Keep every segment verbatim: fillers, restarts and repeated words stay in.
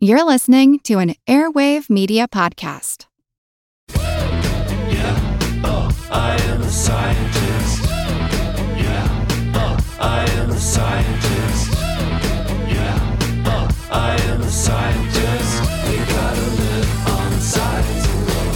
You're listening to an Airwave Media Podcast. Yeah, oh, I am a scientist. Yeah, oh, I am a scientist. Yeah, oh, I am a scientist. We gotta live on science alone.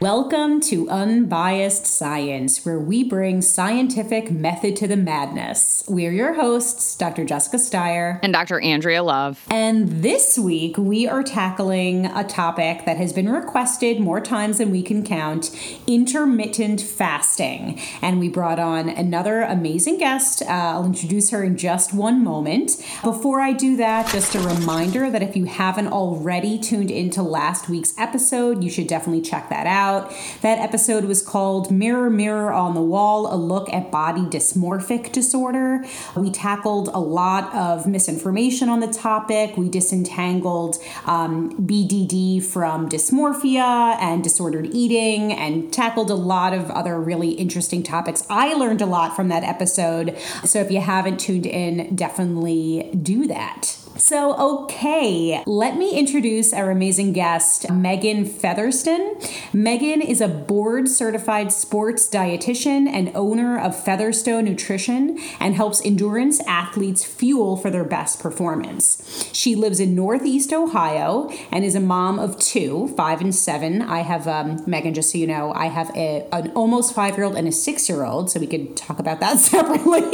Welcome to Unbiased Science, where we bring scientific method to the madness. We're your hosts, Doctor Jessica Steyer and Doctor Andrea Love. And this week, we are tackling a topic that has been requested more times than we can count, intermittent fasting. And we brought on another amazing guest. Uh, I'll introduce her in just one moment. Before I do that, just a reminder that if you haven't already tuned into last week's episode, you should definitely check that out. That episode was called Mirror, Mirror on the Wall, A Look at Body Dysmorphic Disorder. We tackled a lot of misinformation on the topic. We disentangled um, B D D from dysmorphia and disordered eating and tackled a lot of other really interesting topics. I learned a lot from that episode. So if you haven't tuned in, definitely do that. So, okay, let me introduce our amazing guest, Megan Featherston. Megan is a board-certified sports dietitian and owner of Featherston Nutrition and helps endurance athletes fuel for their best performance. She lives in Northeast Ohio and is a mom of two, five and seven. I have, um, Megan, just so you know, I have a, an almost five-year-old and a six-year-old, so we could talk about that separately.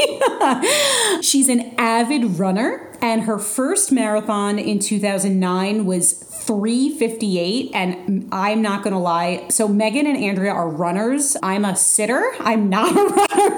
She's an avid runner. And her first marathon in two thousand nine was three fifty-eight. And I'm not going to lie. So Megan and Andrea are runners. I'm a sitter. I'm not a runner.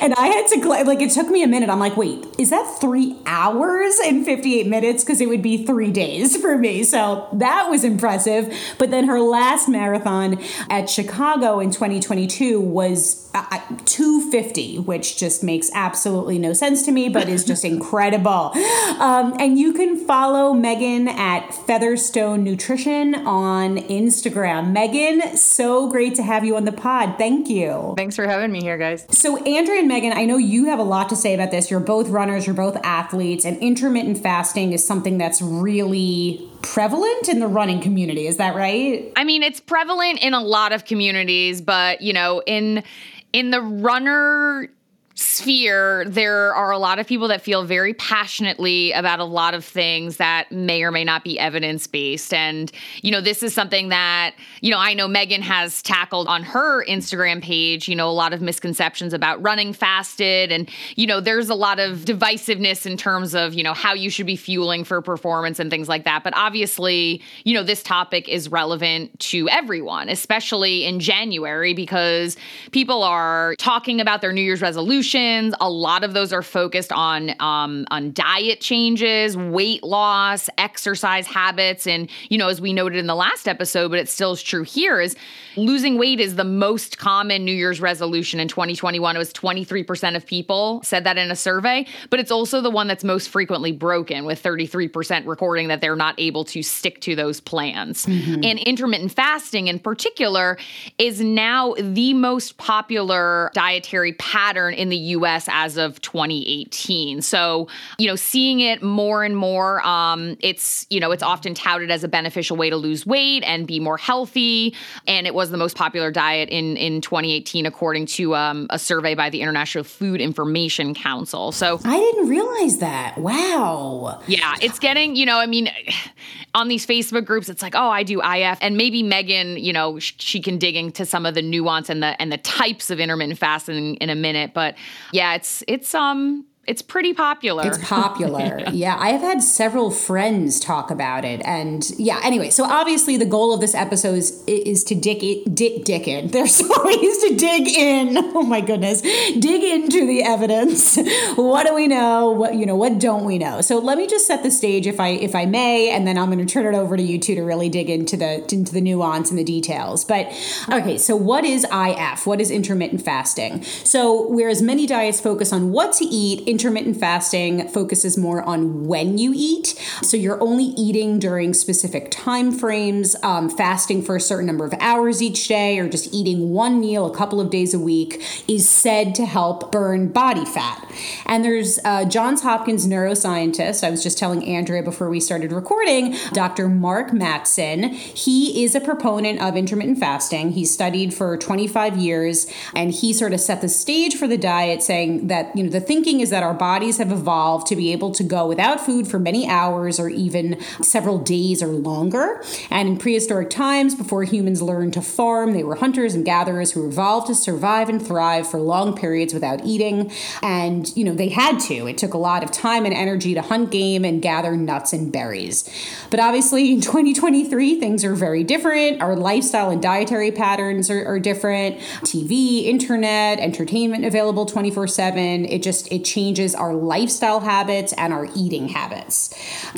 And I had to, like, it took me a minute. I'm like, wait, is that three hours and fifty-eight minutes? Because it would be three days for me. So that was impressive. But then her last marathon at Chicago in twenty twenty-two was uh, two fifty, which just makes absolutely no sense to me, but is just incredible. Um, and you can follow Megan at Featherston Nutrition on Instagram. Megan, so great to have you on the pod. Thank you. Thanks for having me here, guys. So Andrea and Megan, I know you have a lot to say about this. You're both runners, you're both athletes, and intermittent fasting is something that's really prevalent in the running community. Is that right? I mean, it's prevalent in a lot of communities, but, you know, in in the runner sphere, there are a lot of people that feel very passionately about a lot of things that may or may not be evidence-based. And, you know, this is something that, you know, I know Megan has tackled on her Instagram page, you know, a lot of misconceptions about running fasted. And, you know, there's a lot of divisiveness in terms of, you know, how you should be fueling for performance and things like that. But obviously, you know, this topic is relevant to everyone, especially in January, because people are talking about their New Year's resolutions. A lot of those are focused on um, on diet changes, weight loss, exercise habits. And, you know, as we noted in the last episode, but it still is true here, is losing weight is the most common New Year's resolution in twenty twenty-one. It was twenty-three percent of people said that in a survey, but it's also the one that's most frequently broken, with thirty-three percent recording that they're not able to stick to those plans. Mm-hmm. And intermittent fasting in particular is now the most popular dietary pattern in the the U S as of twenty eighteen. So, you know, seeing it more and more, um, it's, you know, it's often touted as a beneficial way to lose weight and be more healthy. And it was the most popular diet in, in twenty eighteen, according to um, a survey by the International Food Information Council. So I didn't realize that. Wow. Yeah. It's getting, you know, I mean, on these Facebook groups, it's like, oh, I do I F. And maybe Megan, you know, sh- she can dig into some of the nuance and the, and the types of intermittent fasting in a minute, but yeah, it's it's um it's pretty popular. It's popular. yeah. yeah. I have had several friends talk about it. And yeah, anyway, so obviously the goal of this episode is, is to dig, it, dig, dig in. There's ways to dig in. Oh my goodness. Dig into the evidence. What do we know? What, you know, what don't we know? So let me just set the stage if I, if I may, and then I'm going to turn it over to you two to really dig into the, into the nuance and the details. But okay. So what is I F? What is intermittent fasting? So whereas many diets focus on what to eat, intermittent fasting focuses more on when you eat. So you're only eating during specific time frames, um, fasting for a certain number of hours each day, or just eating one meal a couple of days a week is said to help burn body fat. And there's uh, Johns Hopkins neuroscientist, I was just telling Andrea before we started recording, Doctor Mark Mattson. He is a proponent of intermittent fasting. He's studied for twenty-five years, and he sort of set the stage for the diet, saying that, you know, the thinking is that our bodies have evolved to be able to go without food for many hours or even several days or longer. And in prehistoric times, before humans learned to farm, they were hunters and gatherers who evolved to survive and thrive for long periods without eating. And, you know, they had to. It took a lot of time and energy to hunt game and gather nuts and berries. But obviously in twenty twenty-three, things are very different. Our lifestyle and dietary patterns are, are different. T V, internet, entertainment available twenty-four seven. It just, it changes our lifestyle habits and our eating habits.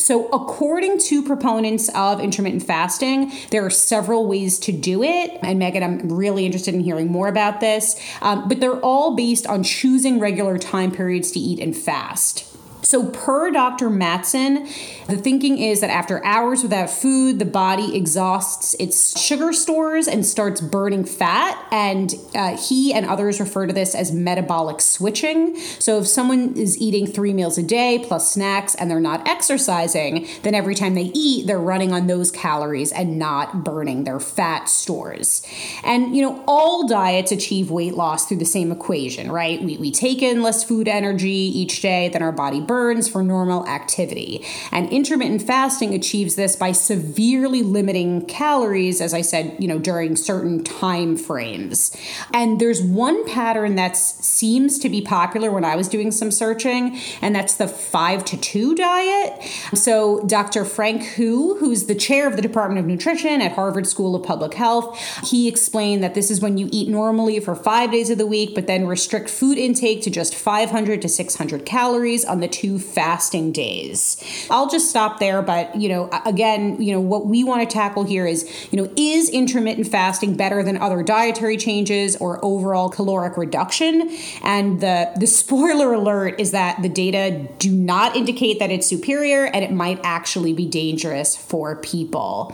So according to proponents of intermittent fasting, there are several ways to do it. And Megan, I'm really interested in hearing more about this. Um, but they're all based on choosing regular time periods to eat and fast. So per Doctor Mattson, the thinking is that after hours without food, the body exhausts its sugar stores and starts burning fat. And uh, he and others refer to this as metabolic switching. So if someone is eating three meals a day plus snacks and they're not exercising, then every time they eat, they're running on those calories and not burning their fat stores. And, you know, all diets achieve weight loss through the same equation, right? We, we take in less food energy each day than our body burns. burns for normal activity. And intermittent fasting achieves this by severely limiting calories, as I said, you know, during certain time frames. And there's one pattern that seems to be popular when I was doing some searching, and that's the five to two diet. So Doctor Frank Hu, who's the chair of the Department of Nutrition at Harvard School of Public Health, he explained that this is when you eat normally for five days of the week, but then restrict food intake to just five hundred to six hundred calories on the two fasting days. I'll just stop there. But, you know, again, you know, what we want to tackle here is, you know, is intermittent fasting better than other dietary changes or overall caloric reduction? And the, the spoiler alert is that the data do not indicate that it's superior, and it might actually be dangerous for people.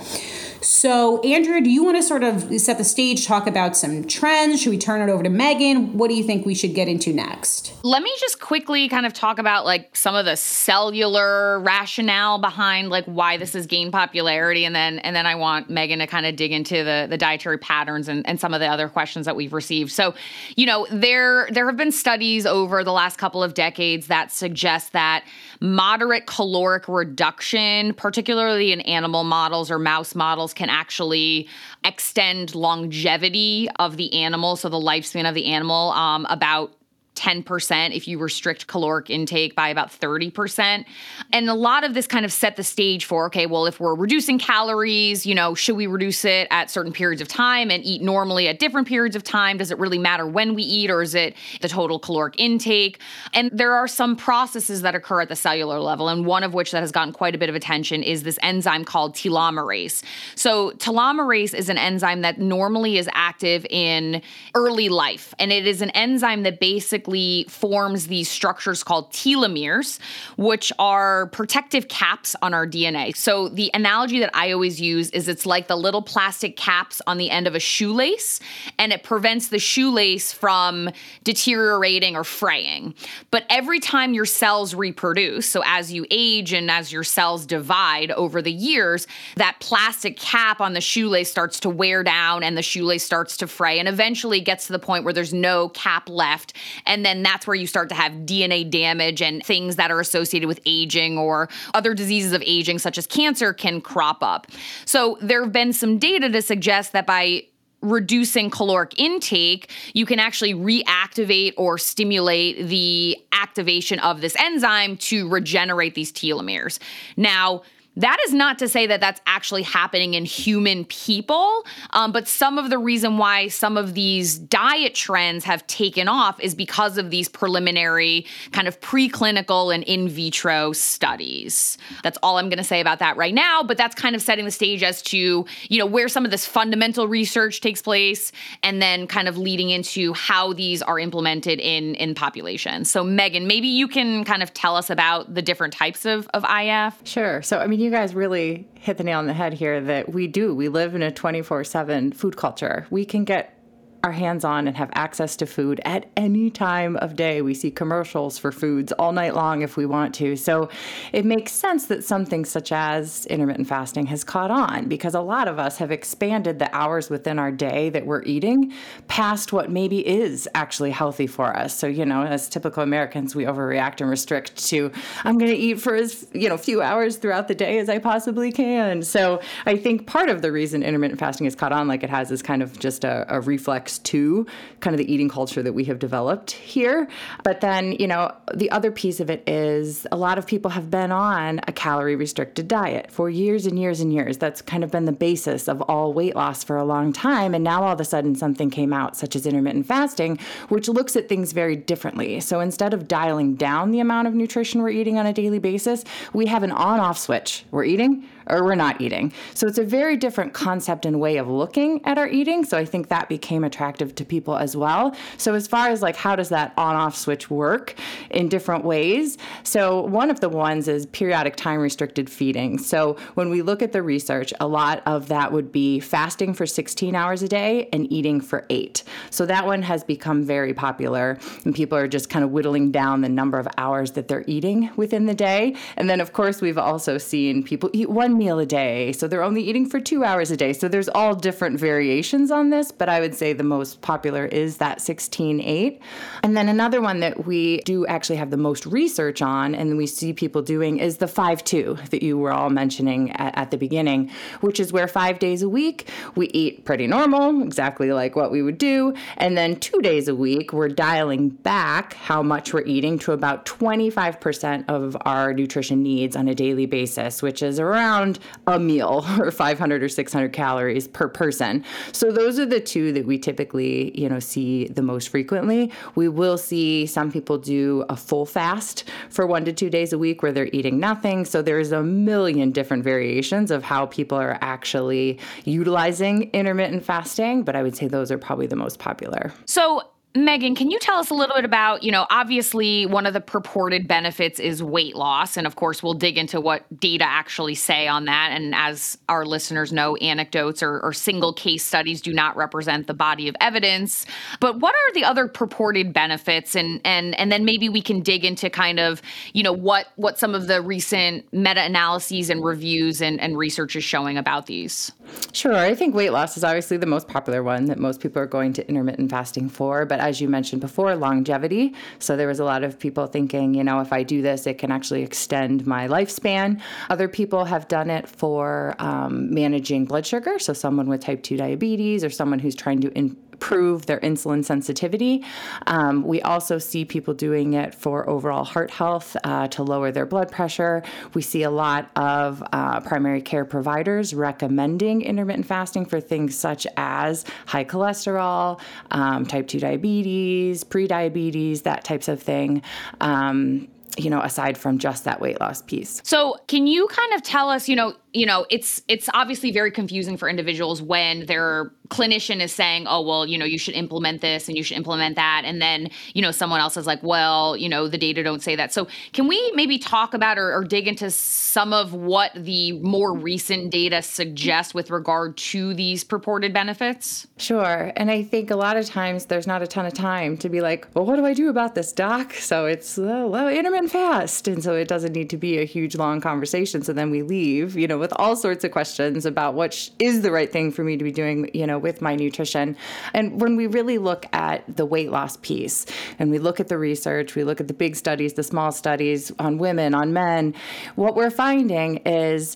So, Andrea, do you want to sort of set the stage, talk about some trends? Should we turn it over to Megan? What do you think we should get into next? Let me just quickly kind of talk about like some of the cellular rationale behind like why this has gained popularity. And then and then I want Megan to kind of dig into the, the dietary patterns and, and some of the other questions that we've received. So, you know, there there have been studies over the last couple of decades that suggest that moderate caloric reduction, particularly in animal models or mouse models, can actually extend longevity of the animal, so the lifespan of the animal, um, about ten percent if you restrict caloric intake by about thirty percent. And a lot of this kind of set the stage for, okay, well, if we're reducing calories, you know, should we reduce it at certain periods of time and eat normally at different periods of time? Does it really matter when we eat, or is it the total caloric intake? And there are some processes that occur at the cellular level, and one of which that has gotten quite a bit of attention is this enzyme called telomerase. So telomerase is an enzyme that normally is active in early life, and it is an enzyme that basically forms these structures called telomeres, which are protective caps on our D N A. So the analogy that I always use is it's like the little plastic caps on the end of a shoelace, and it prevents the shoelace from deteriorating or fraying. But every time your cells reproduce, so as you age and as your cells divide over the years, that plastic cap on the shoelace starts to wear down and the shoelace starts to fray, and eventually gets to the point where there's no cap left. And then that's where you start to have D N A damage, and things that are associated with aging or other diseases of aging, such as cancer, can crop up. So there have been some data to suggest that by reducing caloric intake, you can actually reactivate or stimulate the activation of this enzyme to regenerate these telomeres. Now, That is not to say that that's actually happening in human people, um, but some of the reason why some of these diet trends have taken off is because of these preliminary kind of preclinical and in vitro studies. That's all I'm going to say about that right now, but that's kind of setting the stage as to, you know, where some of this fundamental research takes place and then kind of leading into how these are implemented in, in populations. So Megan, maybe you can kind of tell us about the different types of, of I F. Sure. So, I mean, you guys really hit the nail on the head here that we do. We live in a twenty-four seven food culture. We can get our hands on and have access to food at any time of day. We see commercials for foods all night long if we want to. So it makes sense that something such as intermittent fasting has caught on because a lot of us have expanded the hours within our day that we're eating past what maybe is actually healthy for us. So, you know, as typical Americans, we overreact and restrict to, I'm going to eat for as, you know, few hours throughout the day as I possibly can. So I think part of the reason intermittent fasting has caught on like it has is kind of just a, a reflex to kind of the eating culture that we have developed here. But then, you know, the other piece of it is a lot of people have been on a calorie restricted diet for years and years and years. That's kind of been the basis of all weight loss for a long time. And now all of a sudden something came out, such as intermittent fasting, which looks at things very differently. So instead of dialing down the amount of nutrition we're eating on a daily basis, we have an on-off switch. We're eating or we're not eating. So it's a very different concept and way of looking at our eating. So I think that became attractive to people as well. So as far as like, how does that on-off switch work in different ways? So one of the ones is periodic time-restricted feeding. So when we look at the research, a lot of that would be fasting for sixteen hours a day and eating for eight. So that one has become very popular and people are just kind of whittling down the number of hours that they're eating within the day. And then of course, we've also seen people eat one meal a day. So they're only eating for two hours a day. So there's all different variations on this, but I would say the most popular is that sixteen eight. And then another one that we do actually have the most research on and we see people doing is the five two that you were all mentioning at, at the beginning, which is where five days a week we eat pretty normal, exactly like what we would do. And then two days a week, we're dialing back how much we're eating to about twenty-five percent of our nutrition needs on a daily basis, which is around a meal or five hundred or six hundred calories per person. So those are the two that we typically, you know, see the most frequently. We will see some people do a full fast for one to two days a week where they're eating nothing. So there's a million different variations of how people are actually utilizing intermittent fasting, but I would say those are probably the most popular. So Megan, can you tell us a little bit about, you know, obviously one of the purported benefits is weight loss. And of course, we'll dig into what data actually say on that. And as our listeners know, anecdotes or, or single case studies do not represent the body of evidence. But what are the other purported benefits? And and and then maybe we can dig into kind of, you know, what what some of the recent meta-analyses and reviews and, and research is showing about these. Sure. I think weight loss is obviously the most popular one that most people are going to intermittent fasting for. But as you mentioned before, longevity. So there was a lot of people thinking, you know, if I do this, it can actually extend my lifespan. Other people have done it for um, managing blood sugar. So someone with type two diabetes or someone who's trying to in- improve their insulin sensitivity. Um, we also see people doing it for overall heart health uh, to lower their blood pressure. We see a lot of uh, primary care providers recommending intermittent fasting for things such as high cholesterol, um, type two diabetes, prediabetes, that types of thing. Um, you know, aside from just that weight loss piece. So can you kind of tell us, you know, you know, it's it's obviously very confusing for individuals when their clinician is saying, oh, well, you know, you should implement this and you should implement that. And then, you know, someone else is like, well, you know, the data don't say that. So can we maybe talk about or, or dig into some of what the more recent data suggests with regard to these purported benefits? Sure. And I think a lot of times there's not a ton of time to be like, well, what do I do about this, doc? So it's low, low intermittent fast. And so it doesn't need to be a huge, long conversation. So then we leave, you know, with all sorts of questions about what is the right thing for me to be doing, you know, with my nutrition. And when we really look at the weight loss piece and we look at the research, we look at the big studies, the small studies on women, on men, what we're finding is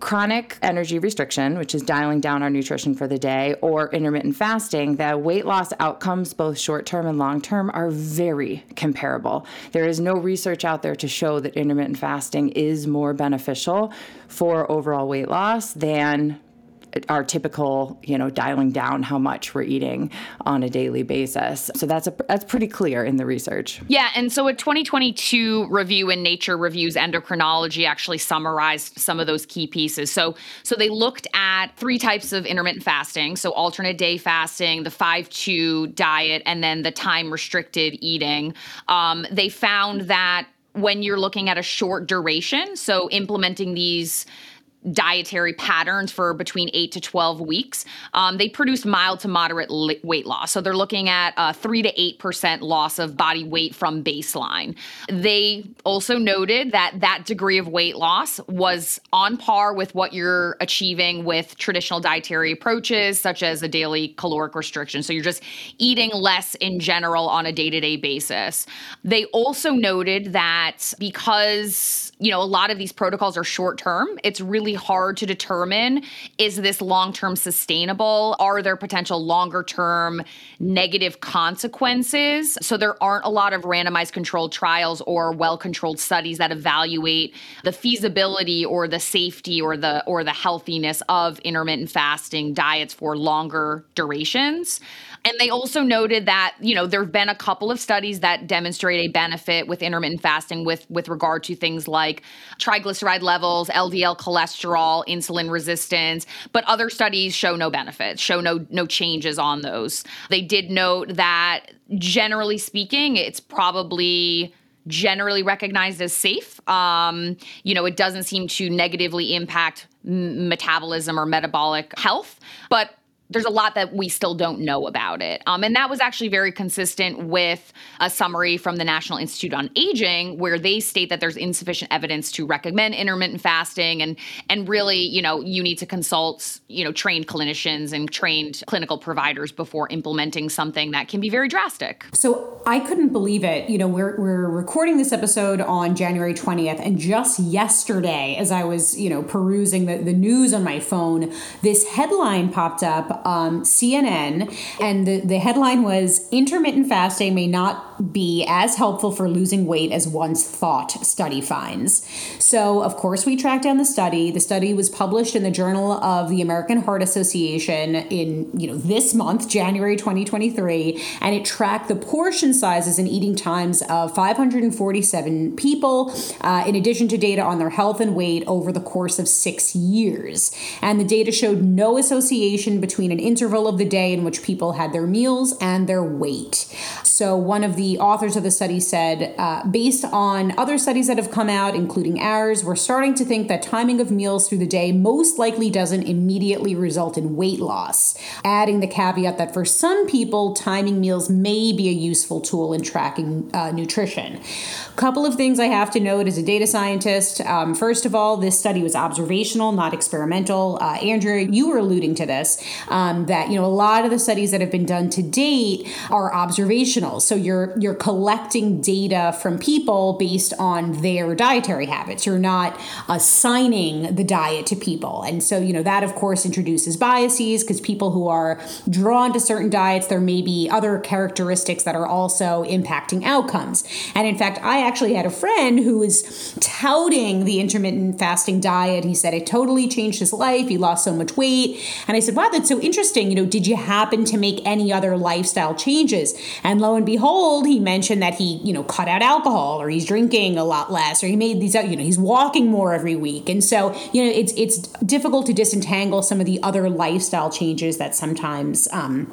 chronic energy restriction, which is dialing down our nutrition for the day, or intermittent fasting, the weight loss outcomes, both short-term and long-term, are very comparable. There is no research out there to show that intermittent fasting is more beneficial for overall weight loss than our typical, you know, dialing down how much we're eating on a daily basis. So that's a, that's pretty clear in the research. Yeah. And so a twenty twenty-two review in Nature Reviews Endocrinology actually summarized some of those key pieces. So, so they looked at three types of intermittent fasting. So alternate day fasting, the five two diet, and then the time restricted eating. Um, they found that when you're looking at a short duration, so implementing these dietary patterns for between eight to twelve weeks, um, they produce mild to moderate li- weight loss. So they're looking at a three to eight percent loss of body weight from baseline. They also noted that that degree of weight loss was on par with what you're achieving with traditional dietary approaches, such as a daily caloric restriction. So you're just eating less in general on a day-to-day basis. They also noted that because, you know, a lot of these protocols are short-term, it's really hard to determine, is this long-term sustainable? Are there potential longer-term negative consequences? So there aren't a lot of randomized controlled trials or well-controlled studies that evaluate the feasibility or the safety or the or the healthiness of intermittent fasting diets for longer durations. And they also noted that, you know, there have been a couple of studies that demonstrate a benefit with intermittent fasting with, with regard to things like triglyceride levels, L D L cholesterol, insulin resistance, but other studies show no benefits, show no no changes on those. They did note that, generally speaking, it's probably generally recognized as safe. Um, you know, it doesn't seem to negatively impact m- metabolism or metabolic health, but there's a lot that we still don't know about it. Um, and that was actually very consistent with a summary from the National Institute on Aging, where they state that there's insufficient evidence to recommend intermittent fasting. And, and really, you know, you need to consult, you know, trained clinicians and trained clinical providers before implementing something that can be very drastic. So I couldn't believe it. You know, we're, we're recording this episode on January twentieth. And just yesterday, as I was, you know, perusing the, the news on my phone, this headline popped up. Um, C N N, and the, the headline was, "Intermittent fasting may not be as helpful for losing weight as once thought, study finds." So, of course, we tracked down the study. The study was published in the Journal of the American Heart Association in, you know, this month, January twenty twenty-three, and it tracked the portion sizes and eating times of five hundred forty-seven people, uh, in addition to data on their health and weight over the course of six years. And the data showed no association between an interval of the day in which people had their meals and their weight. So one of the authors of the study said, uh, based on other studies that have come out, including ours, we're starting to think that timing of meals through the day most likely doesn't immediately result in weight loss, adding the caveat that for some people, timing meals may be a useful tool in tracking uh, nutrition. A couple of things I have to note as a data scientist. Um, first of all, this study was observational, not experimental. Uh, Andrea, you were alluding to this. Um, that, you know, a lot of the studies that have been done to date are observational. So you're you're collecting data from people based on their dietary habits. You're not assigning the diet to people. And so, you know, that, of course, introduces biases, because people who are drawn to certain diets, there may be other characteristics that are also impacting outcomes. And in fact, I actually had a friend who was touting the intermittent fasting diet. He said it totally changed his life. He lost so much weight. And I said, wow, that's so interesting. You know, did you happen to make any other lifestyle changes? And lo and behold, he mentioned that he, you know, cut out alcohol, or he's drinking a lot less, or he made these, you know, he's walking more every week. And so, you know, it's it's difficult to disentangle some of the other lifestyle changes that sometimes um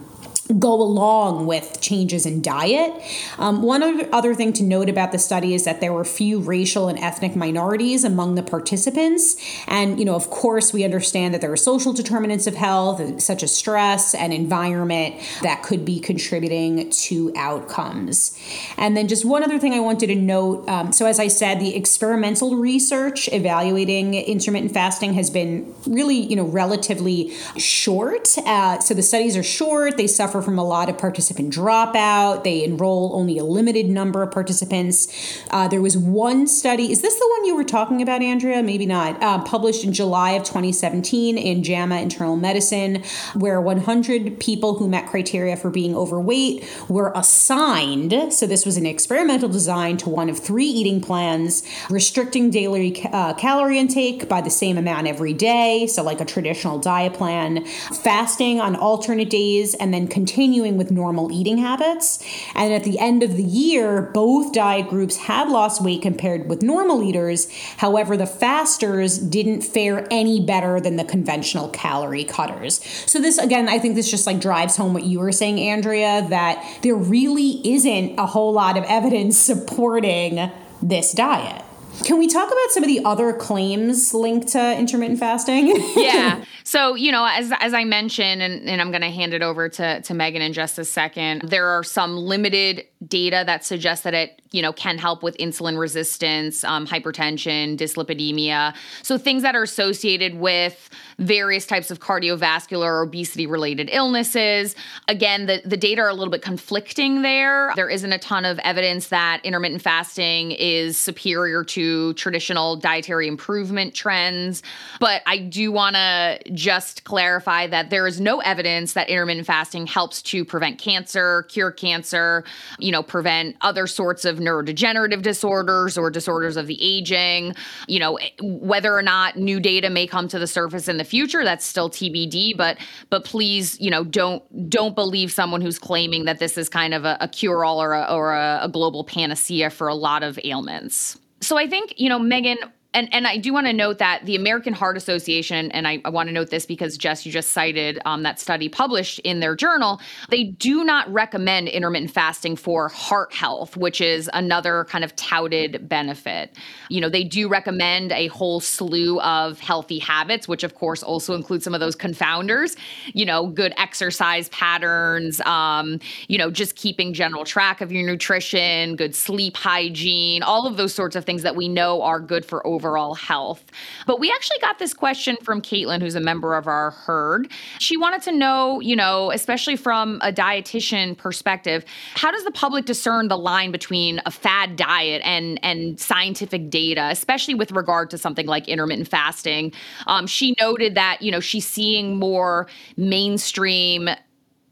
go along with changes in diet. Um, one other thing to note about the study is that there were few racial and ethnic minorities among the participants. And, you know, of course, we understand that there are social determinants of health, such as stress and environment, that could be contributing to outcomes. And then just one other thing I wanted to note. Um, so as I said, the experimental research evaluating intermittent fasting has been really, you know, relatively short. Uh, so the studies are short. They suffer suffer from a lot of participant dropout. They enroll only a limited number of participants. Uh, there was one study. Is this the one you were talking about, Andrea? Maybe not. Uh, published in July of twenty seventeen in JAMA Internal Medicine, where one hundred people who met criteria for being overweight were assigned. So this was an experimental design to one of three eating plans, restricting daily uh, calorie intake by the same amount every day. So like a traditional diet plan, fasting on alternate days, and then continuing with normal eating habits. And at the end of the year, both diet groups had lost weight compared with normal eaters. However, the fasters didn't fare any better than the conventional calorie cutters. So this, again, I think this just like drives home what you were saying, Andrea, that there really isn't a whole lot of evidence supporting this diet. Can we talk about some of the other claims linked to intermittent fasting? Yeah. So, you know, as as I mentioned, and, and I'm going to hand it over to, to Megan in just a second, there are some limited data that suggests that it, you know, can help with insulin resistance, um, hypertension, dyslipidemia. So things that are associated with various types of cardiovascular or obesity-related illnesses. Again, the, the data are a little bit conflicting there. There isn't a ton of evidence that intermittent fasting is superior to traditional dietary improvement trends. But I do want to just clarify that there is no evidence that intermittent fasting helps to prevent cancer, cure cancer, you know, prevent other sorts of neurodegenerative disorders or disorders of the aging. You know, whether or not new data may come to the surface in the future, that's still T B D, but but please, you know, don't don't believe someone who's claiming that this is kind of a, a cure-all or a, or a, a global panacea for a lot of ailments. So I think, you know, Megan, and, and I do want to note that the American Heart Association, and I, I want to note this because, Jess, you just cited um, that study published in their journal, they do not recommend intermittent fasting for heart health, which is another kind of touted benefit. You know, they do recommend a whole slew of healthy habits, which, of course, also includes some of those confounders, you know, good exercise patterns, um, you know, just keeping general track of your nutrition, good sleep hygiene, all of those sorts of things that we know are good for overall overall health. But we actually got this question from Caitlin, who's a member of our herd. She wanted to know, you know, especially from a dietitian perspective, how does the public discern the line between a fad diet and, and scientific data, especially with regard to something like intermittent fasting? Um, she noted that, you know, she's seeing more mainstream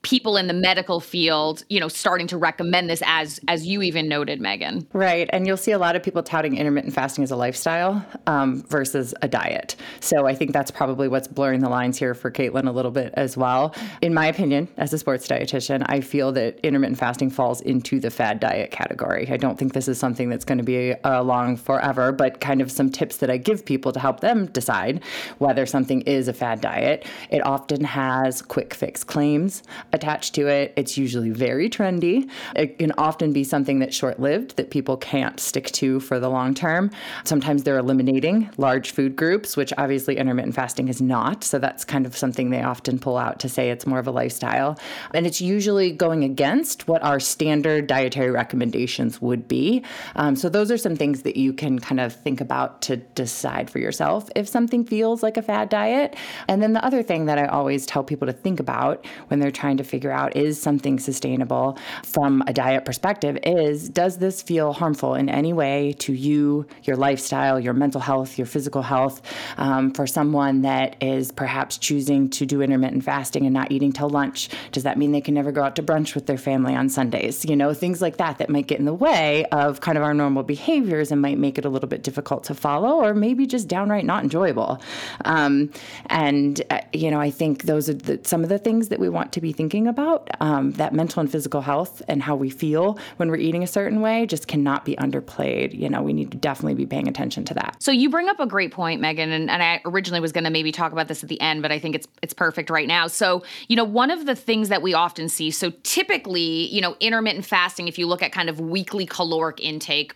people in the medical field, you know, starting to recommend this as, as you even noted, Megan. Right. And you'll see a lot of people touting intermittent fasting as a lifestyle um, versus a diet. So I think that's probably what's blurring the lines here for Caitlin a little bit as well. In my opinion, as a sports dietitian, I feel that intermittent fasting falls into the fad diet category. I don't think this is something that's going to be along forever, but kind of some tips that I give people to help them decide whether something is a fad diet. It often has quick fix claims attached to it. It's usually very trendy. It can often be something that's short-lived that people can't stick to for the long term. Sometimes they're eliminating large food groups, which obviously intermittent fasting is not. So that's kind of something they often pull out to say it's more of a lifestyle. And it's usually going against what our standard dietary recommendations would be. Um, so those are some things that you can kind of think about to decide for yourself if something feels like a fad diet. And then the other thing that I always tell people to think about when they're trying to figure out is something sustainable from a diet perspective is, does this feel harmful in any way to you, your lifestyle, your mental health, your physical health? Um, for someone that is perhaps choosing to do intermittent fasting and not eating till lunch, does that mean they can never go out to brunch with their family on Sundays? You know, things like that that might get in the way of kind of our normal behaviors and might make it a little bit difficult to follow or maybe just downright not enjoyable. Um, and, uh, you know, I think those are the, some of the things that we want to be thinking about, um, that mental and physical health and how we feel when we're eating a certain way just cannot be underplayed. You know, we need to definitely be paying attention to that. So you bring up a great point, Megan, and, and I originally was going to maybe talk about this at the end, but I think it's it's perfect right now. So, you know, one of the things that we often see, so typically, you know, intermittent fasting, if you look at kind of weekly caloric intake,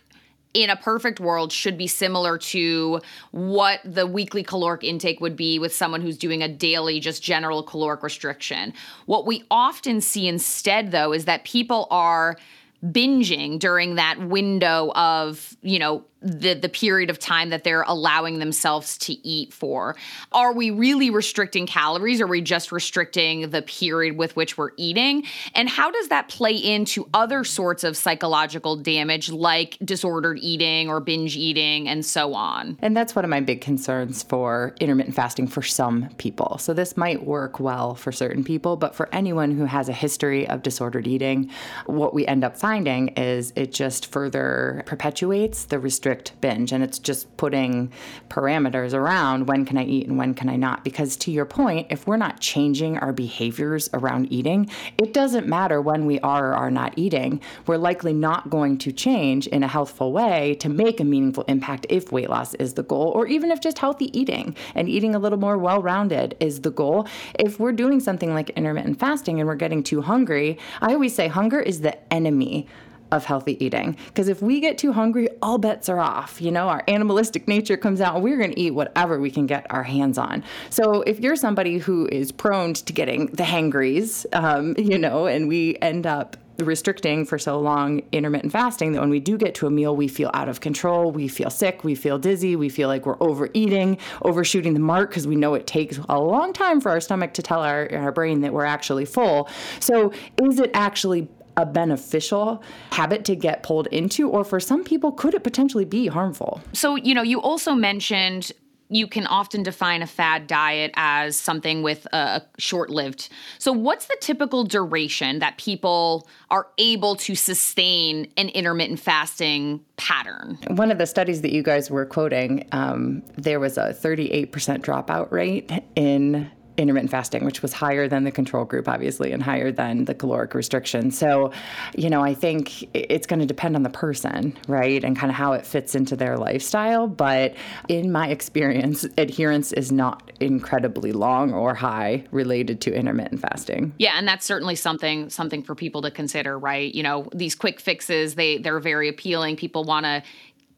in a perfect world, should be similar to what the weekly caloric intake would be with someone who's doing a daily, just general caloric restriction. What we often see instead, though, is that people are binging during that window of, you know, the the period of time that they're allowing themselves to eat for. Are we really restricting calories? Or are we just restricting the period with which we're eating? And how does that play into other sorts of psychological damage like disordered eating or binge eating and so on? And that's one of my big concerns for intermittent fasting for some people. So this might work well for certain people, but for anyone who has a history of disordered eating, what we end up finding is it just further perpetuates the restriction binge. And it's just putting parameters around when can I eat and when can I not. Because to your point, if we're not changing our behaviors around eating, it doesn't matter when we are or are not eating. We're likely not going to change in a healthful way to make a meaningful impact if weight loss is the goal, or even if just healthy eating and eating a little more well-rounded is the goal. If we're doing something like intermittent fasting and we're getting too hungry, I always say hunger is the enemy of healthy eating. Because if we get too hungry, all bets are off. You know, our animalistic nature comes out and we're going to eat whatever we can get our hands on. So if you're somebody who is prone to getting the hangries, um, you know, and we end up restricting for so long intermittent fasting that when we do get to a meal, we feel out of control, we feel sick, we feel dizzy, we feel like we're overeating, overshooting the mark, because we know it takes a long time for our stomach to tell our, our brain that we're actually full. So is it actually a beneficial habit to get pulled into, or for some people, could it potentially be harmful? So, you know, you also mentioned you can often define a fad diet as something with a short-lived. So what's the typical duration that people are able to sustain an intermittent fasting pattern? One of the studies that you guys were quoting, um, there was a thirty-eight percent dropout rate in intermittent fasting, which was higher than the control group, obviously, and higher than the caloric restriction. So, you know, I think it's going to depend on the person, right? And kind of how it fits into their lifestyle. But in my experience, adherence is not incredibly long or high related to intermittent fasting. Yeah. And that's certainly something, something for people to consider, right? You know, these quick fixes, they, they're very appealing. People want to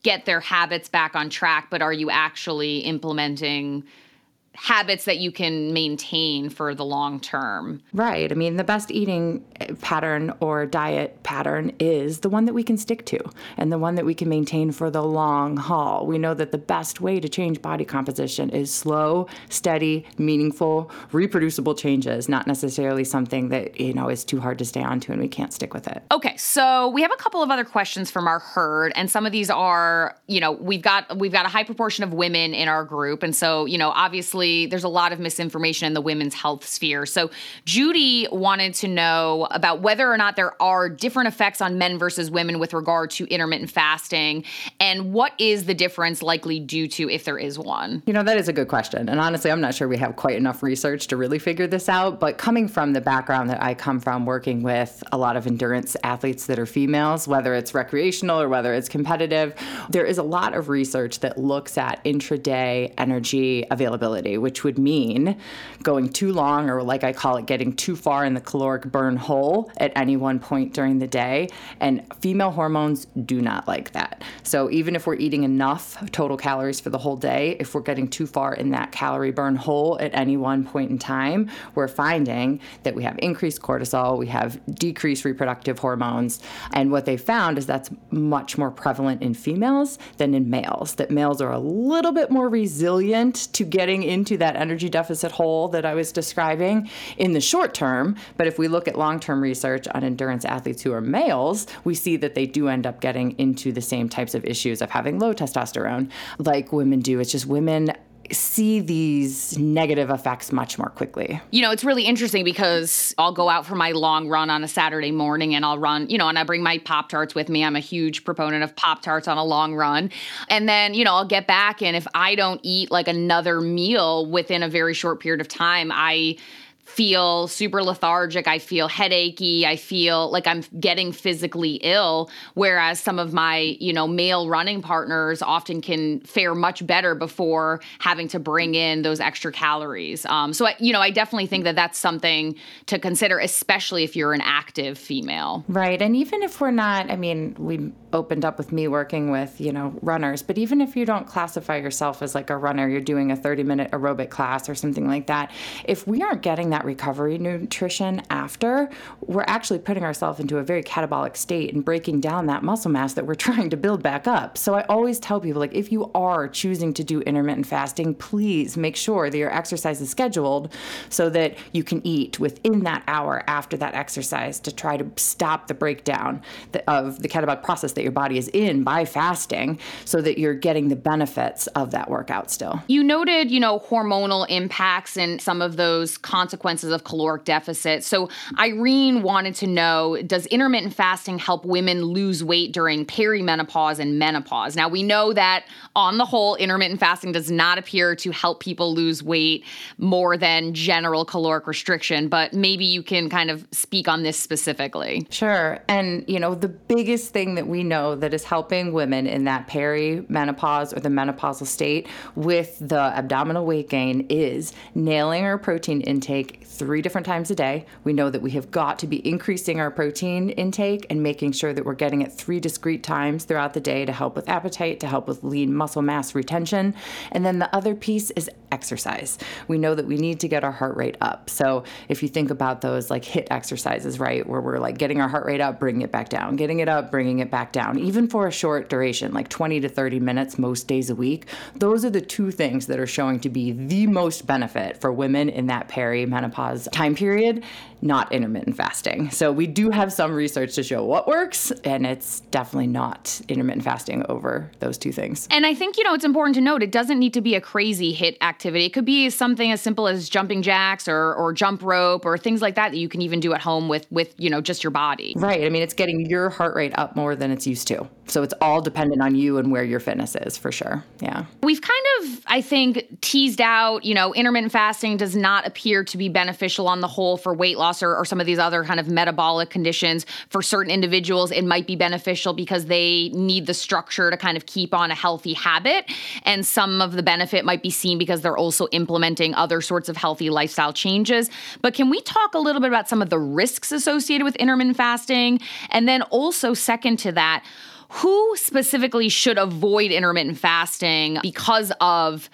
get their habits back on track, but are you actually implementing habits that you can maintain for the long term? Right. I mean, the best eating pattern or diet pattern is the one that we can stick to and the one that we can maintain for the long haul. We know that the best way to change body composition is slow, steady, meaningful, reproducible changes, not necessarily something that, you know, is too hard to stay on to and we can't stick with it. Okay. So we have a couple of other questions from our herd. And some of these are, you know, we've got, we've got a high proportion of women in our group. And so, you know, obviously, there's a lot of misinformation in the women's health sphere. So Judy wanted to know about whether or not there are different effects on men versus women with regard to intermittent fasting, and what is the difference likely due to, if there is one? You know, that is a good question. And honestly, I'm not sure we have quite enough research to really figure this out. But coming from the background that I come from, working with a lot of endurance athletes that are females, whether it's recreational or whether it's competitive, there is a lot of research that looks at intraday energy availability, which would mean going too long, or like I call it, getting too far in the caloric burn hole at any one point during the day. And female hormones do not like that. So even if we're eating enough total calories for the whole day, if we're getting too far in that calorie burn hole at any one point in time, we're finding that we have increased cortisol, we have decreased reproductive hormones. And what they found is that's much more prevalent in females than in males, that males are a little bit more resilient to getting into into that energy deficit hole that I was describing in the short term. But if we look at long-term research on endurance athletes who are males, we see that they do end up getting into the same types of issues of having low testosterone like women do. It's just women see these negative effects much more quickly. You know, it's really interesting because I'll go out for my long run on a Saturday morning and I'll run, you know, and I bring my Pop-Tarts with me. I'm a huge proponent of Pop-Tarts on a long run. And then, you know, I'll get back, and if I don't eat like another meal within a very short period of time, I feel super lethargic. I feel headachy. I feel like I'm getting physically ill, whereas some of my, you know, male running partners often can fare much better before having to bring in those extra calories. Um, so, I, you know, I definitely think that that's something to consider, especially if you're an active female. Right. And even if we're not, I mean, we opened up with me working with, you know, runners, but even if you don't classify yourself as like a runner, you're doing a thirty minute aerobic class or something like that. If we aren't getting that that recovery nutrition after, we're actually putting ourselves into a very catabolic state and breaking down that muscle mass that we're trying to build back up. So I always tell people, like, if you are choosing to do intermittent fasting, please make sure that your exercise is scheduled so that you can eat within that hour after that exercise to try to stop the breakdown of the catabolic process that your body is in by fasting so that you're getting the benefits of that workout still. You noted, you know, hormonal impacts and some of those consequences of caloric deficit. So Irene wanted to know, does intermittent fasting help women lose weight during perimenopause and menopause? Now, we know that on the whole, intermittent fasting does not appear to help people lose weight more than general caloric restriction, but maybe you can kind of speak on this specifically. Sure. And, you know, the biggest thing that we know that is helping women in that perimenopause or the menopausal state with the abdominal weight gain is nailing our protein intake three different times a day. We know that we have got to be increasing our protein intake and making sure that we're getting it three discrete times throughout the day to help with appetite, to help with lean muscle mass retention. And then the other piece is exercise. We know that we need to get our heart rate up. So if you think about those like HIIT exercises, right, where we're like getting our heart rate up, bringing it back down, getting it up, bringing it back down, even for a short duration, like twenty to thirty minutes most days a week, those are the two things that are showing to be the most benefit for women in that perimenopause time period, not intermittent fasting. So we do have some research to show what works, and it's definitely not intermittent fasting over those two things. And I think, you know, it's important to note, it doesn't need to be a crazy HIIT activity. It could be something as simple as jumping jacks or or jump rope or things like that that you can even do at home with, with, you know, just your body. Right. I mean, it's getting your heart rate up more than it's used to. So it's all dependent on you and where your fitness is, for sure. Yeah. We've kind of, I think, teased out, you know, intermittent fasting does not appear to be beneficial on the whole for weight loss Or, or some of these other kind of metabolic conditions. For certain individuals, it might be beneficial because they need the structure to kind of keep on a healthy habit. And some of the benefit might be seen because they're also implementing other sorts of healthy lifestyle changes. But can we talk a little bit about some of the risks associated with intermittent fasting? And then also second to that, who specifically should avoid intermittent fasting because of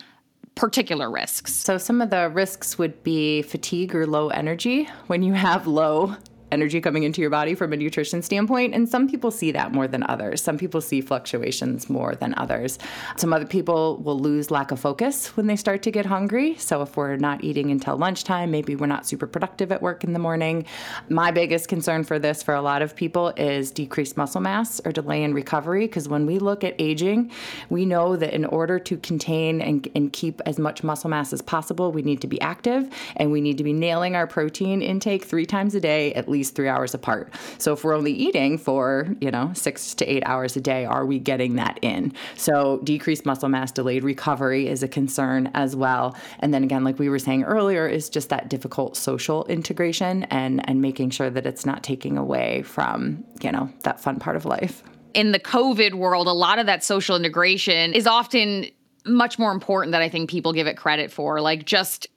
particular risks? So some of the risks would be fatigue or low energy. When you have low energy coming into your body from a nutrition standpoint, and some people see that more than others. Some people see fluctuations more than others. Some other people will lose lack of focus when they start to get hungry. So if we're not eating until lunchtime, maybe we're not super productive at work in the morning. My biggest concern for this for a lot of people is decreased muscle mass or delay in recovery, because when we look at aging, we know that in order to contain and, and keep as much muscle mass as possible, we need to be active and we need to be nailing our protein intake three times a day, at least least three hours apart. So if we're only eating for, you know, six to eight hours a day, are we getting that in? So decreased muscle mass, delayed recovery is a concern as well. And then again, like we were saying earlier, is just that difficult social integration and, and making sure that it's not taking away from, you know, that fun part of life. In the COVID world, a lot of that social integration is often much more important than I think people give it credit for. Like just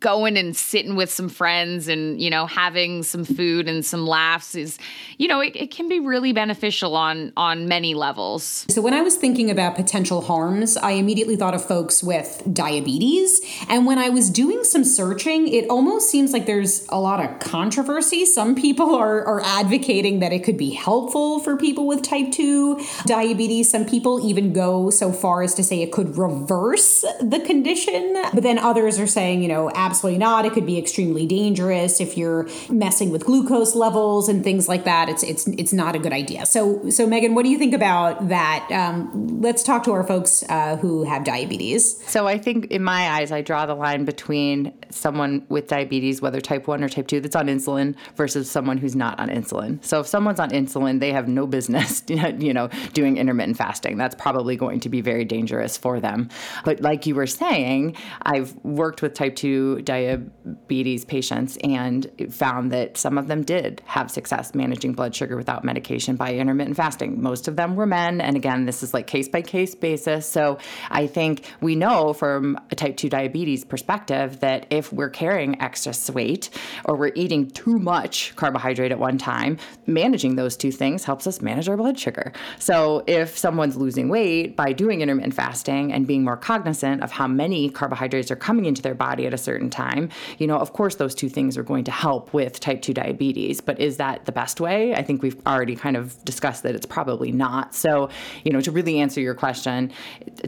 going and sitting with some friends and, you know, having some food and some laughs is, you know, it, it can be really beneficial on, on many levels. So when I was thinking about potential harms, I immediately thought of folks with diabetes. And when I was doing some searching, it almost seems like there's a lot of controversy. Some people are, are advocating that it could be helpful for people with type two diabetes. Some people even go so far as to say it could reverse the condition. But then others are saying, you know, absolutely not. It could be extremely dangerous if you're messing with glucose levels and things like that. It's it's it's not a good idea. So so Megan, what do you think about that? Um, let's talk to our folks uh, who have diabetes. So I think in my eyes, I draw the line between someone with diabetes, whether type one or type two, that's on insulin versus someone who's not on insulin. So if someone's on insulin, they have no business, you know, doing intermittent fasting. That's probably going to be very dangerous for them. But like you were saying, I've worked with type two diabetes patients and found that some of them did have success managing blood sugar without medication by intermittent fasting. Most of them were men. And again, this is like case by case basis. So I think we know from a type two diabetes perspective that if we're carrying excess weight or we're eating too much carbohydrate at one time, managing those two things helps us manage our blood sugar. So if someone's losing weight by doing intermittent fasting and being more cognizant of how many carbohydrates are coming into their body at a certain time, you know, of course, those two things are going to help with type two diabetes. But is that the best way? I think we've already kind of discussed that it's probably not. So, you know, to really answer your question,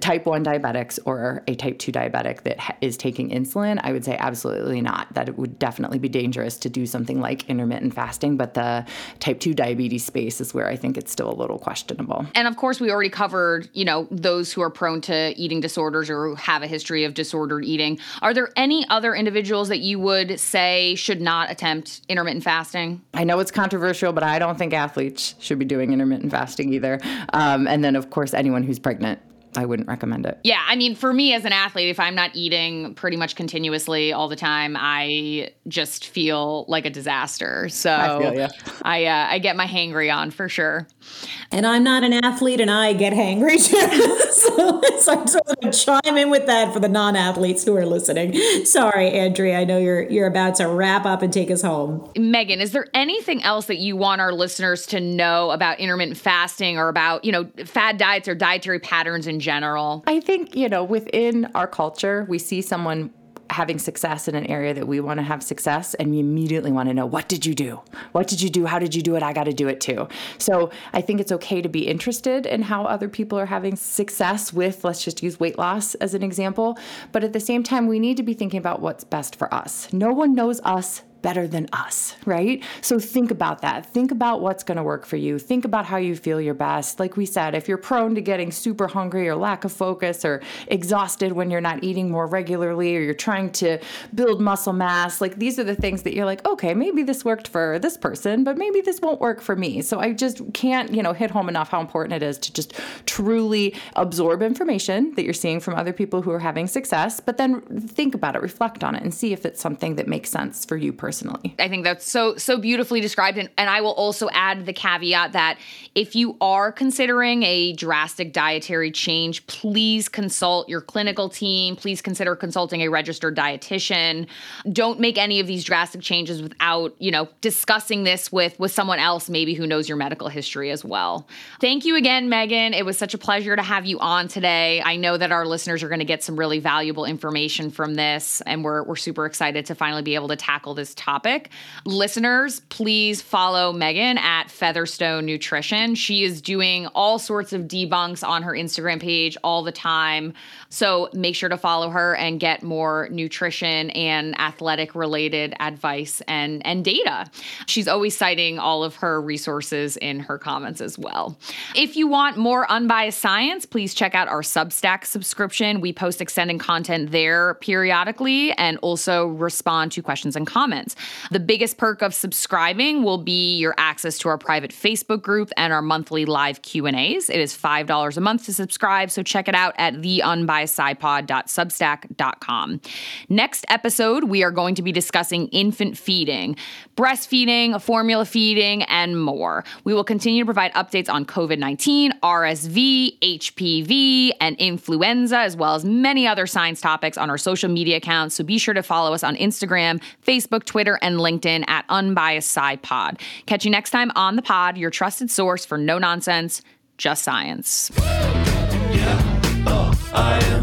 type one diabetics or a type two diabetic that is taking insulin, I would say absolutely not. That it would definitely be dangerous to do something like intermittent fasting. But the type two diabetes space is where I think it's still a little questionable. And of course, we already covered, you know, those who are prone to eating disorders or who have a history of disordered eating. Are there any other individuals that you would say should not attempt intermittent fasting? I know it's controversial, but I don't think athletes should be doing intermittent fasting either. Um, and then, of course, anyone who's pregnant. I wouldn't recommend it. Yeah. I mean, for me as an athlete, if I'm not eating pretty much continuously all the time, I just feel like a disaster. So I feel, yeah. I, uh, I get my hangry on for sure. And I'm not an athlete and I get hangry too. So, so I'm sort of chime in with that for the non-athletes who are listening. Sorry, Andrea, I know you're, you're about to wrap up and take us home. Megan, is there anything else that you want our listeners to know about intermittent fasting or about, you know, fad diets or dietary patterns in general? I think, you know, within our culture, we see someone having success in an area that we want to have success, and we immediately want to know, what did you do? What did you do? How did you do it? I got to do it too. So I think it's okay to be interested in how other people are having success with, let's just use weight loss as an example. But at the same time, we need to be thinking about what's best for us. No one knows us better than us, right? So think about that. Think about what's going to work for you. Think about how you feel your best. Like we said, if you're prone to getting super hungry or lack of focus or exhausted when you're not eating more regularly, or you're trying to build muscle mass, like these are the things that you're like, okay, maybe this worked for this person, but maybe this won't work for me. So I just can't, you know, hit home enough how important it is to just truly absorb information that you're seeing from other people who are having success, but then think about it, reflect on it, and see if it's something that makes sense for you personally. Personally. I think that's so, so beautifully described. And, and I will also add the caveat that if you are considering a drastic dietary change, please consult your clinical team. Please consider consulting a registered dietitian. Don't make any of these drastic changes without, you know, discussing this with, with someone else, maybe who knows your medical history as well. Thank you again, Megan. It was such a pleasure to have you on today. I know that our listeners are going to get some really valuable information from this, and we're, we're super excited to finally be able to tackle this topic. Listeners, please follow Megan at Featherston Nutrition. She is doing all sorts of debunks on her Instagram page all the time. So make sure to follow her and get more nutrition and athletic related advice and, and data. She's always citing all of her resources in her comments as well. If you want more Unbiased Science, please check out our Substack subscription. We post extended content there periodically and also respond to questions and comments. The biggest perk of subscribing will be your access to our private Facebook group and our monthly live Q and A's. It is five dollars a month to subscribe, so check it out at the unbiased sci pod dot substack dot com. Next episode, we are going to be discussing infant feeding, breastfeeding, formula feeding, and more. We will continue to provide updates on covid nineteen, R S V, H P V, and influenza, as well as many other science topics on our social media accounts, so be sure to follow us on Instagram, Facebook, Twitter, and LinkedIn at Unbiased Sci Pod. Catch you next time on the pod, your trusted source for no nonsense, just science. Yeah, oh, I am.